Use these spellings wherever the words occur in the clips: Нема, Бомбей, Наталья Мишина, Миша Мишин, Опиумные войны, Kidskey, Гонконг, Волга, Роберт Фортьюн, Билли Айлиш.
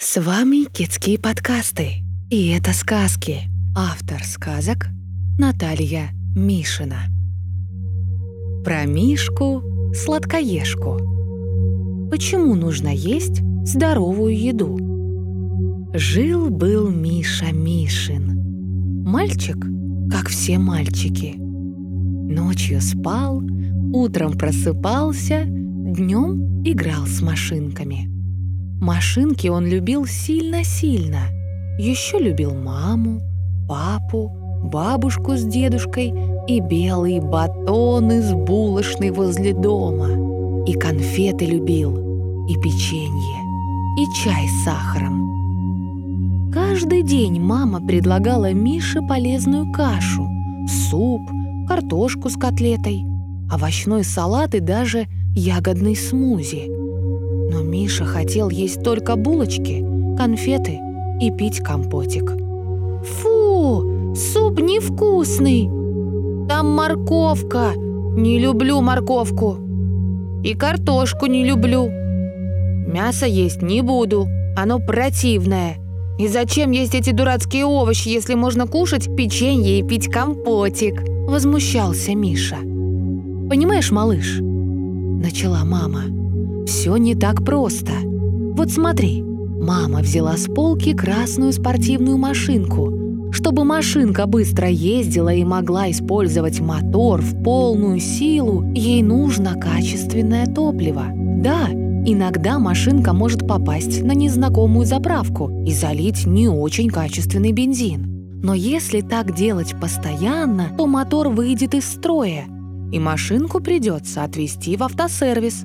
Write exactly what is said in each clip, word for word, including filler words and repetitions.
С вами Kidskey подкасты, и это сказки. Автор сказок Наталья Мишина. Про Мишку сладкоежку. Почему нужно есть здоровую еду? Жил-был Миша Мишин. Мальчик, как все мальчики. Ночью спал, утром просыпался, днем играл с машинками. Машинки он любил сильно-сильно. Еще любил маму, папу, бабушку с дедушкой и белые батоны с булочной возле дома. И конфеты любил, и печенье, и чай с сахаром. Каждый день мама предлагала Мише полезную кашу, суп, картошку с котлетой, овощной салат и даже ягодный смузи. Но Миша хотел есть только булочки, конфеты и пить компотик. «Фу, суп невкусный! Там морковка! Не люблю морковку! И картошку не люблю! Мясо есть не буду, оно противное! И зачем есть эти дурацкие овощи, если можно кушать печенье и пить компотик?» — возмущался Миша. «Понимаешь, малыш, — начала мама, — все не так просто. Вот смотри, мама взяла с полки красную спортивную машинку. Чтобы машинка быстро ездила и могла использовать мотор в полную силу, ей нужно качественное топливо. Да, иногда машинка может попасть на незнакомую заправку и залить не очень качественный бензин. Но если так делать постоянно, то мотор выйдет из строя, и машинку придется отвезти в автосервис,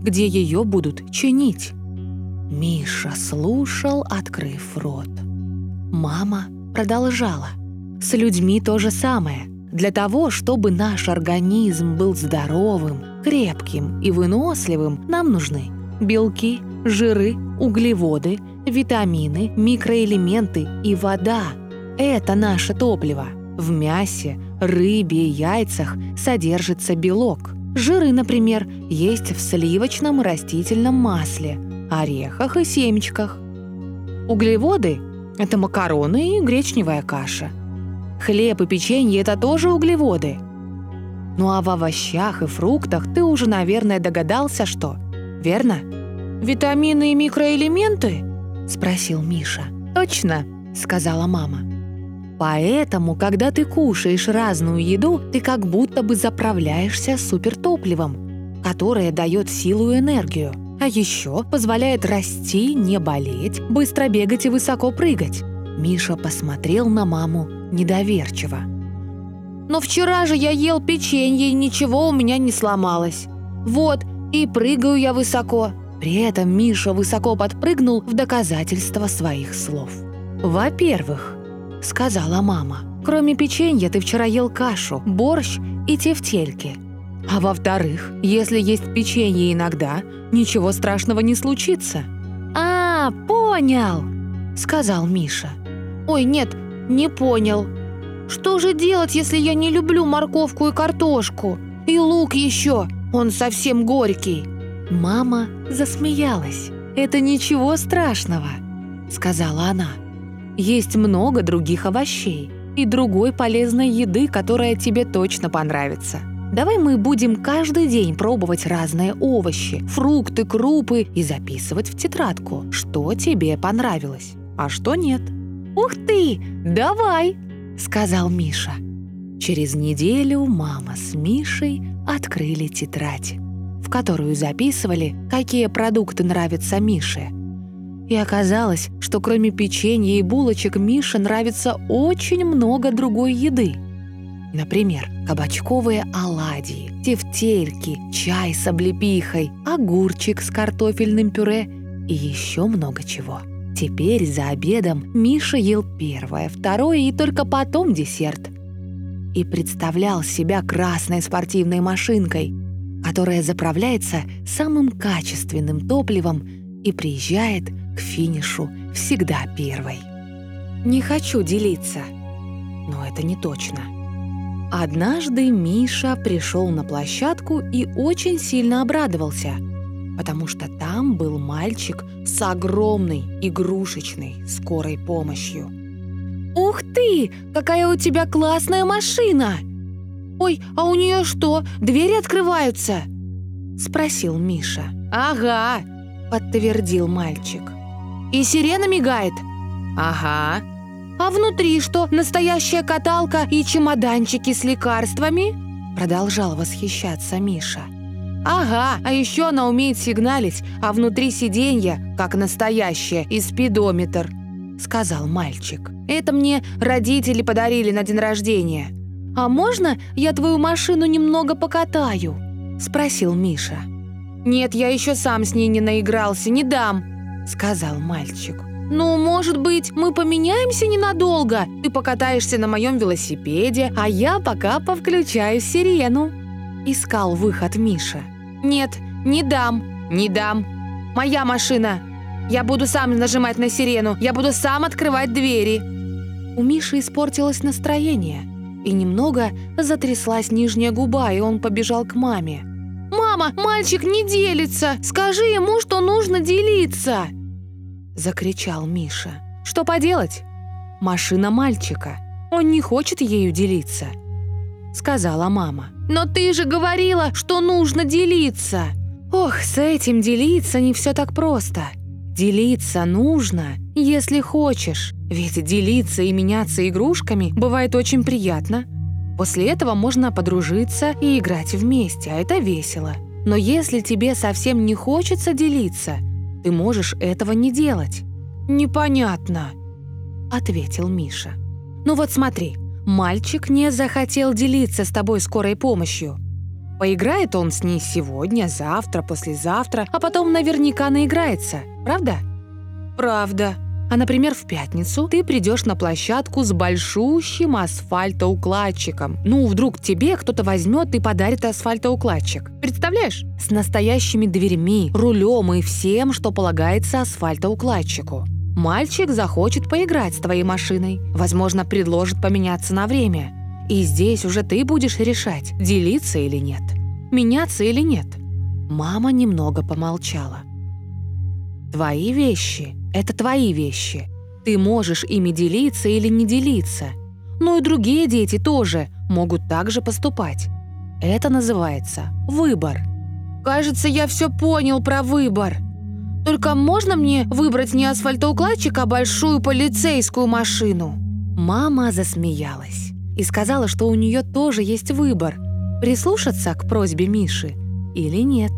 где ее будут чинить». Миша слушал, открыв рот. Мама продолжала. «С людьми то же самое. Для того, чтобы наш организм был здоровым, крепким и выносливым, нам нужны белки, жиры, углеводы, витамины, микроэлементы и вода. Это наше топливо. В мясе, рыбе и яйцах содержится белок. Жиры, например, есть в сливочном и растительном масле, орехах и семечках. Углеводы – это макароны и гречневая каша. Хлеб и печенье – это тоже углеводы. Ну а в овощах и фруктах ты уже, наверное, догадался, что, верно? Витамины и микроэлементы?» – спросил Миша. «Точно», – сказала мама. «Поэтому, когда ты кушаешь разную еду, ты как будто бы заправляешься супертопливом, которое дает силу и энергию, а еще позволяет расти, не болеть, быстро бегать и высоко прыгать». Миша посмотрел на маму недоверчиво. «Но вчера же я ел печенье, и ничего у меня не сломалось. Вот, и прыгаю я высоко». При этом Миша высоко подпрыгнул в доказательство своих слов. «Во-первых, — сказала мама, — кроме печенья ты вчера ел кашу, борщ и тефтельки. А во-вторых, если есть печенье иногда, ничего страшного не случится». «А, понял», — сказал Миша. «Ой, нет, не понял. Что же делать, если я не люблю морковку и картошку? И лук еще, он совсем горький». Мама засмеялась. «Это ничего страшного», — сказала она. «Есть много других овощей и другой полезной еды, которая тебе точно понравится. Давай мы будем каждый день пробовать разные овощи, фрукты, крупы и записывать в тетрадку, что тебе понравилось, а что нет». «Ух ты, давай!» – сказал Миша. Через неделю мама с Мишей открыли тетрадь, в которую записывали, какие продукты нравятся Мише. И оказалось, что кроме печенья и булочек Мише нравится очень много другой еды. Например, кабачковые оладьи, тефтельки, чай с облепихой, огурчик с картофельным пюре и еще много чего. Теперь за обедом Миша ел первое, второе и только потом десерт. И представлял себя красной спортивной машинкой, которая заправляется самым качественным топливом и приезжает к финишу всегда первой. Не хочу делиться, но это не точно. Однажды Миша пришел на площадку и очень сильно обрадовался. потому что там был мальчик с огромной игрушечной скорой помощью. «Ух ты! Какая у тебя классная машина! Ой, а у нее что, двери открываются?» — спросил Миша. «Ага», — подтвердил мальчик. «И сирена мигает?» «Ага». «А внутри что, настоящая каталка и чемоданчики с лекарствами?» — продолжал восхищаться Миша. «Ага, а еще она умеет сигналить, а внутри сиденья, как настоящее, и спидометр», — сказал мальчик. «Это мне родители подарили на день рождения». «А можно я твою машину немного покатаю?» — спросил Миша. «Нет, я еще сам с ней не наигрался, не дам», — сказал мальчик. «Ну, может быть, мы поменяемся ненадолго? Ты покатаешься на моем велосипеде, а я пока повключаю сирену», — искал выход Миша. «Нет, не дам, не дам. Моя машина. Я буду сам нажимать на сирену, я буду сам открывать двери». У Миши испортилось настроение, и немного затряслась нижняя губа, и он побежал к маме. «Мама, мальчик не делится! Скажи ему, что нужно делиться!» — закричал Миша. «Что поделать? Машина мальчика. Он не хочет ею делиться», — сказала мама. «Но ты же говорила, что нужно делиться!» «Ох, с этим делиться не все так просто. Делиться нужно, если хочешь. Ведь делиться и меняться игрушками бывает очень приятно. После этого можно подружиться и играть вместе, а это весело. Но если тебе совсем не хочется делиться, ты можешь этого не делать». «Непонятно», — ответил Миша. «Ну вот смотри, мальчик не захотел делиться с тобой скорой помощью. Поиграет он с ней сегодня, завтра, послезавтра, а потом наверняка наиграется, правда?» «Правда. А, например, в пятницу ты придешь на площадку с большущим асфальтоукладчиком. Ну, вдруг тебе кто-то возьмет и подарит асфальтоукладчик. Представляешь? С настоящими дверьми, рулем и всем, что полагается асфальтоукладчику. Мальчик захочет поиграть с твоей машиной. Возможно, предложит поменяться на время. И здесь уже ты будешь решать, делиться или нет, меняться или нет». Мама немного помолчала. «Твои вещи — это твои вещи. Ты можешь ими делиться или не делиться. Ну и другие дети тоже могут так же поступать. Это называется выбор». «Кажется, я все понял про выбор. Только можно мне выбрать не асфальтоукладчик, а большую полицейскую машину?» Мама засмеялась и сказала, что у нее тоже есть выбор — прислушаться к просьбе Миши или нет.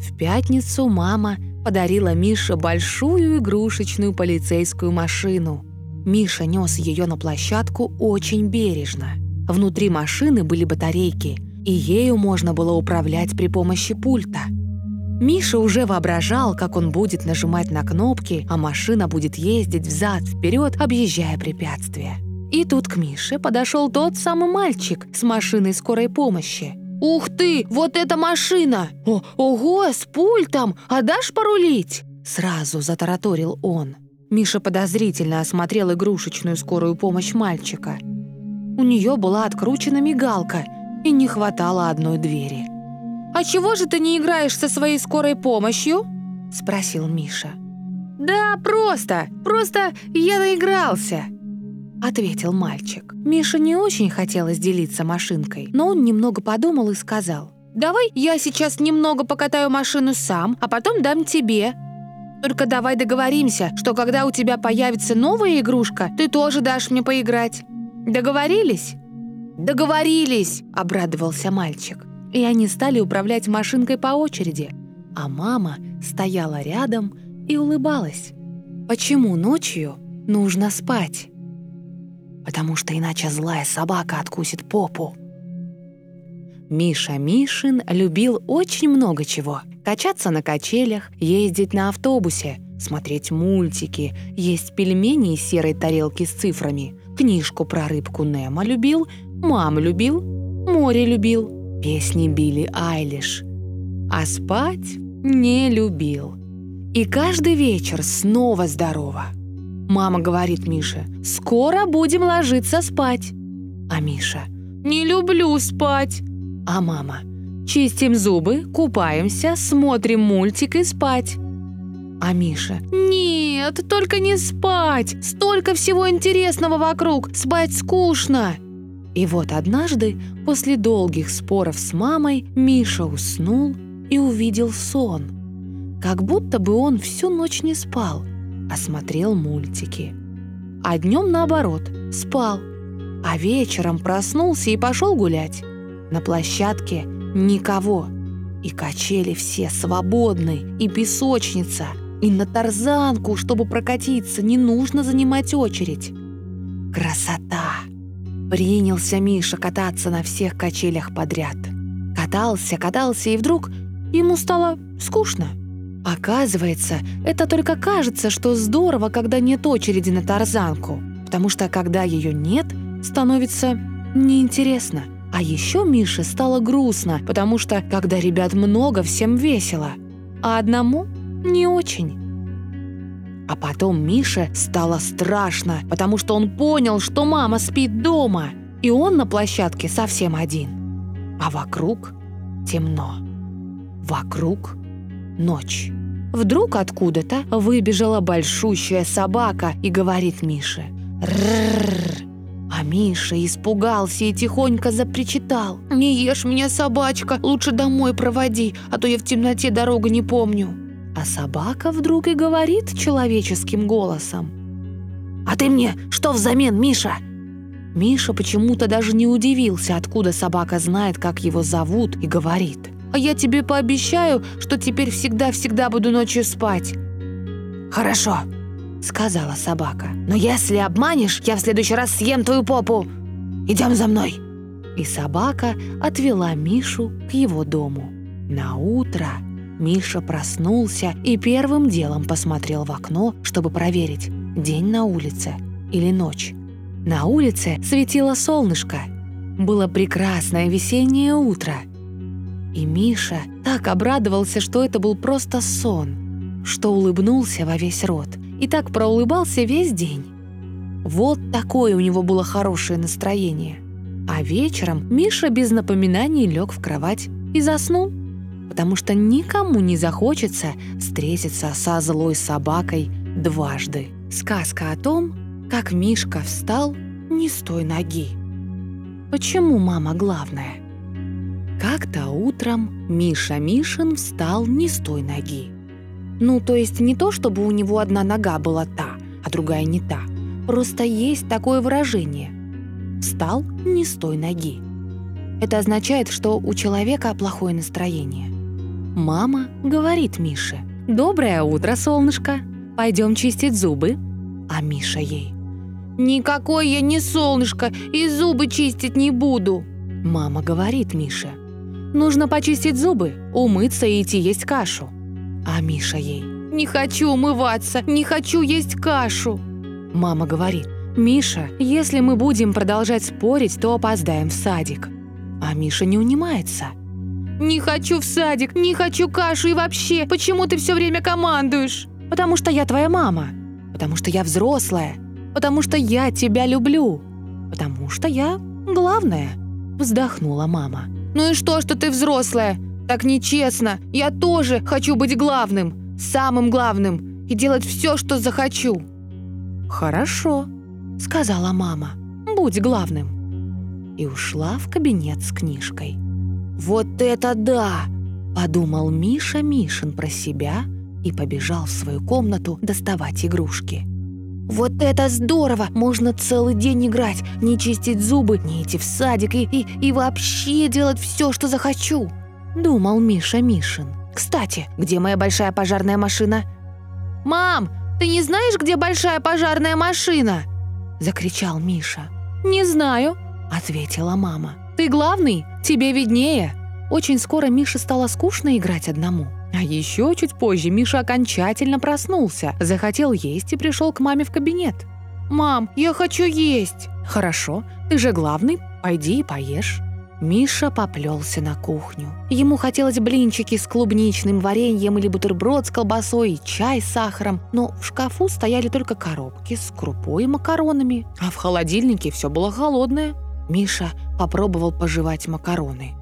В пятницу мама подарила Мише большую игрушечную полицейскую машину. Миша нес ее на площадку очень бережно. Внутри машины были батарейки, и ею можно было управлять при помощи пульта. Миша уже воображал, как он будет нажимать на кнопки, а машина будет ездить взад-вперед, объезжая препятствия. И тут к Мише подошел тот самый мальчик с машиной скорой помощи. «Ух ты, вот эта машина! О, ого, с пультом! А дашь порулить?» — сразу затараторил он. Миша подозрительно осмотрел игрушечную скорую помощь мальчика. У нее была откручена мигалка, и не хватало одной двери. «А чего же ты не играешь со своей скорой помощью?» — спросил Миша. «Да, просто, просто я наигрался», — ответил мальчик. Миша не очень хотелось делиться машинкой, но он немного подумал и сказал: «Давай я сейчас немного покатаю машину сам, а потом дам тебе. Только давай договоримся, что когда у тебя появится новая игрушка, ты тоже дашь мне поиграть. Договорились?» «Договорились!» — обрадовался мальчик. И они стали управлять машинкой по очереди, а мама стояла рядом и улыбалась. «Почему ночью нужно спать? Потому что иначе злая собака откусит попу». Миша Мишин любил очень много чего: качаться на качелях, ездить на автобусе, смотреть мультики, есть пельмени из серой тарелки с цифрами, книжку про рыбку Нема любил, мам любил, море любил, песни Билли Айлиш. А спать не любил. И каждый вечер снова здорово. Мама говорит Мише: «Скоро будем ложиться спать». А Миша: «Не люблю спать». А мама: Чистим зубы, купаемся, смотрим мультик и спать. А Миша: «Нет, только не спать! Столько всего интересного вокруг! Спать скучно!» И вот однажды, после долгих споров с мамой, Миша уснул и увидел сон. Как будто бы он всю ночь не спал, а смотрел мультики. А днем, наоборот, спал. А вечером проснулся и пошел гулять. На площадке никого. И качели все свободны, и песочница, и на тарзанку, чтобы прокатиться, не нужно занимать очередь. Красота! Принялся Миша кататься на всех качелях подряд. Катался, катался, и вдруг ему стало скучно. Оказывается, это только кажется, что здорово, когда нет очереди на тарзанку, потому что когда ее нет, становится неинтересно. А еще Мише стало грустно, потому что, когда ребят много, всем весело, а одному не очень. А потом Мише стало страшно, потому что он понял, что мама спит дома, и он на площадке совсем один. А вокруг темно. Вокруг ночь. Вдруг откуда-то выбежала большущая собака и говорит Мише: «Рррррр». А Миша испугался и тихонько запричитал: «Не ешь меня, собачка, лучше домой проводи, а то я в темноте дорогу не помню». А собака вдруг и говорит человеческим голосом: «А ты мне что взамен, Миша?» Миша почему-то даже не удивился, откуда собака знает, как его зовут, и говорит: «А я тебе пообещаю, что теперь всегда-всегда буду ночью спать». «Хорошо», — сказала собака. «Но если обманешь, я в следующий раз съем твою попу. Идем за мной». И собака отвела Мишу к его дому. Наутро Миша проснулся и первым делом посмотрел в окно, чтобы проверить, день на улице или ночь. На улице светило солнышко. Было прекрасное весеннее утро. И Миша так обрадовался, что это был просто сон, что улыбнулся во весь рот и так проулыбался весь день. Вот такое у него было хорошее настроение. А вечером Миша без напоминаний лег в кровать и заснул, потому что никому не захочется встретиться со злой собакой дважды. Сказка о том, как Мишка встал не с той ноги. Почему мама главная? Как-то утром Миша Мишин встал не с той ноги. Ну, то есть не то, чтобы у него одна нога была та, а другая не та. Просто есть такое выражение: «встал не с той ноги». Это означает, что у человека плохое настроение. Мама говорит Мише: «Доброе утро, солнышко. Пойдем чистить зубы». А Миша ей: «Никакой я не солнышко, и зубы чистить не буду». Мама говорит Мише: «Нужно почистить зубы, умыться и идти есть кашу». А Миша ей: «Не хочу умываться, не хочу есть кашу». Мама говорит: «Миша, если мы будем продолжать спорить, то опоздаем в садик». А Миша не унимается: «Не хочу в садик, не хочу кашу и вообще, почему ты все время командуешь?» «Потому что я твоя мама, потому что я взрослая, потому что я тебя люблю, потому что я главная», — вздохнула мама. «Ну и что, что ты взрослая? Так нечестно. Я тоже хочу быть главным, самым главным, и делать все, что захочу». «Хорошо», — сказала мама, — «будь главным». И ушла в кабинет с книжкой. «Вот это да!» — подумал Миша Мишин про себя и побежал в свою комнату доставать игрушки. «Вот это здорово! Можно целый день играть, не чистить зубы, не идти в садик и, и, и вообще делать все, что захочу», — думал Миша Мишин. «Кстати, где моя большая пожарная машина?» «Мам, ты не знаешь, где большая пожарная машина?» — закричал Миша. «Не знаю», — ответила мама. «Ты главный, тебе виднее». Очень скоро Мише стало скучно играть одному. А еще чуть позже Миша окончательно проснулся, захотел есть и пришел к маме в кабинет. «Мам, я хочу есть». «Хорошо, ты же главный, пойди и поешь». Миша поплелся на кухню. Ему хотелось блинчики с клубничным вареньем или бутерброд с колбасой и чай с сахаром, но в шкафу стояли только коробки с крупой и макаронами, а в холодильнике все было холодное. Миша попробовал пожевать макароны.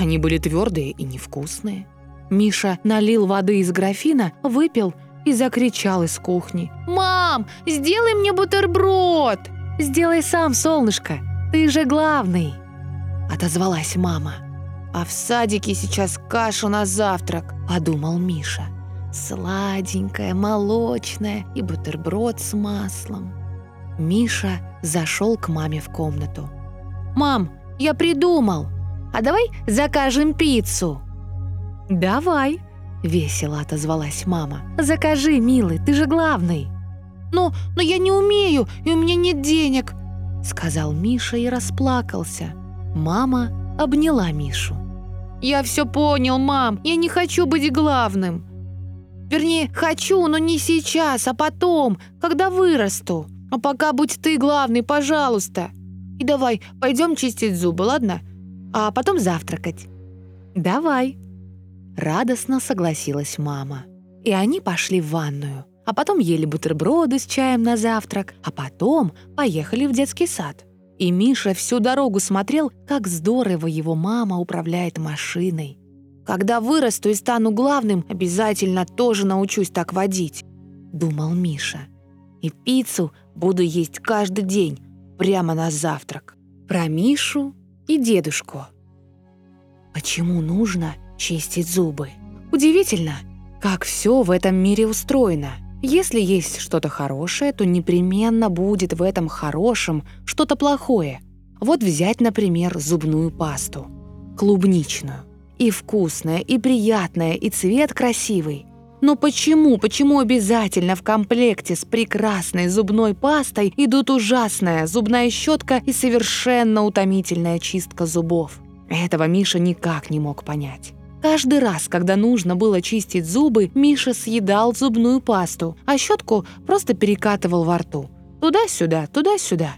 Они были твердые и невкусные. Миша налил воды из графина, выпил и закричал из кухни: «Мам, сделай мне бутерброд!» «Сделай сам, солнышко, ты же главный!» — отозвалась мама. «А в садике сейчас кашу на завтрак», — подумал Миша. «Сладенькая, молочная и бутерброд с маслом». Миша зашел к маме в комнату. «Мам, я придумал! А давай закажем пиццу?» «Давай!» — весело отозвалась мама. «Закажи, милый, ты же главный!» «Но, но я не умею, и у меня нет денег», — сказал Миша и расплакался. Мама обняла Мишу. «Я все понял, мам, я не хочу быть главным. Вернее, хочу, но не сейчас, а потом, когда вырасту. А пока будь ты главный, пожалуйста. И давай, пойдем чистить зубы, ладно? А потом завтракать». «Давай», — радостно согласилась мама. И они пошли в ванную, а потом ели бутерброды с чаем на завтрак, а потом поехали в детский сад. И Миша всю дорогу смотрел, как здорово его мама управляет машиной. «Когда вырасту и стану главным, обязательно тоже научусь так водить», — думал Миша. «И пиццу буду есть каждый день, прямо на завтрак». Про Мишу и дедушку. Почему нужно чистить зубы? Удивительно, как все в этом мире устроено. Если есть что-то хорошее, то непременно будет в этом хорошем что-то плохое. Вот взять, например, зубную пасту. Клубничную. И вкусная, и приятная, и цвет красивый. Но почему, почему обязательно в комплекте с прекрасной зубной пастой идут ужасная зубная щетка и совершенно утомительная чистка зубов? Этого Миша никак не мог понять. Каждый раз, когда нужно было чистить зубы, Миша съедал зубную пасту, а щетку просто перекатывал во рту. Туда-сюда, туда-сюда.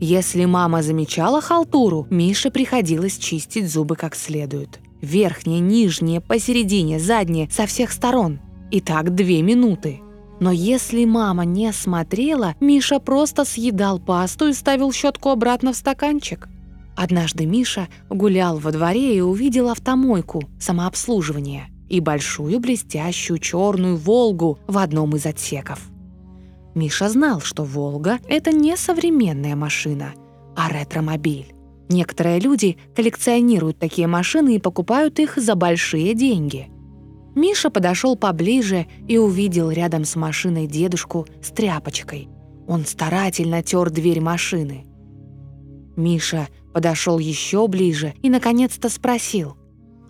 Если мама замечала халтуру, Мише приходилось чистить зубы как следует. Верхние, нижние, посередине, задние, со всех сторон. И так две минуты. Но если мама не смотрела, Миша просто съедал пасту и ставил щетку обратно в стаканчик. Однажды Миша гулял во дворе и увидел автомойку самообслуживания и большую блестящую черную «Волгу» в одном из отсеков. Миша знал, что «Волга» — это не современная машина, а ретромобиль. Некоторые люди коллекционируют такие машины и покупают их за большие деньги. Миша подошел поближе и увидел рядом с машиной дедушку с тряпочкой. Он старательно тер дверь машины. Миша подошел еще ближе и, наконец-то, спросил: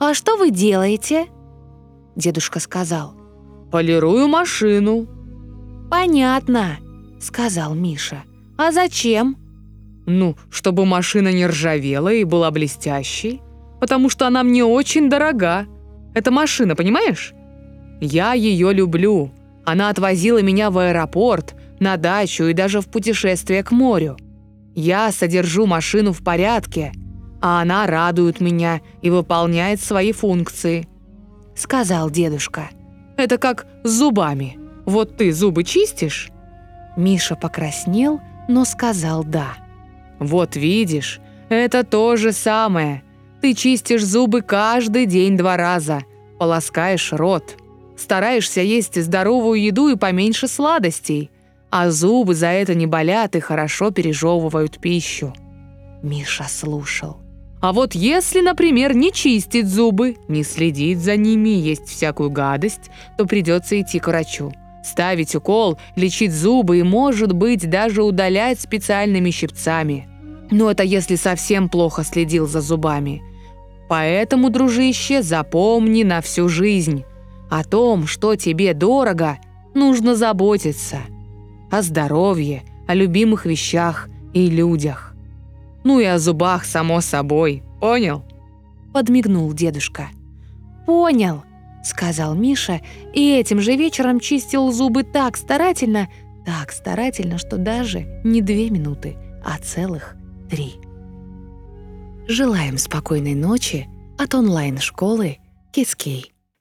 «А что вы делаете?» Дедушка сказал: «Полирую машину». «Понятно», — сказал Миша. «А зачем?» «Ну, чтобы машина не ржавела и была блестящей, потому что она мне очень дорога. Эта машина, понимаешь? Я ее люблю. Она отвозила меня в аэропорт, на дачу и даже в путешествие к морю. Я содержу машину в порядке, а она радует меня и выполняет свои функции», — сказал дедушка. «Это как с зубами. Вот ты зубы чистишь?» Миша покраснел, но сказал «да». «Вот видишь, это то же самое. Ты чистишь зубы каждый день два раза, полоскаешь рот, стараешься есть здоровую еду и поменьше сладостей. А зубы за это не болят и хорошо пережевывают пищу». Миша слушал. «А вот если, например, не чистить зубы, не следить за ними, есть всякую гадость, то придется идти к врачу, ставить укол, лечить зубы и, может быть, даже удалять специальными щипцами. Но это если совсем плохо следил за зубами. Поэтому, дружище, запомни на всю жизнь: о том, что тебе дорого, нужно заботиться. О здоровье, о любимых вещах и людях. Ну и о зубах, само собой. Понял?» Подмигнул дедушка. «Понял», — сказал Миша, и этим же вечером чистил зубы так старательно, так старательно, что даже не две минуты, а целых три. Желаем спокойной ночи от онлайн-школы Kidskey.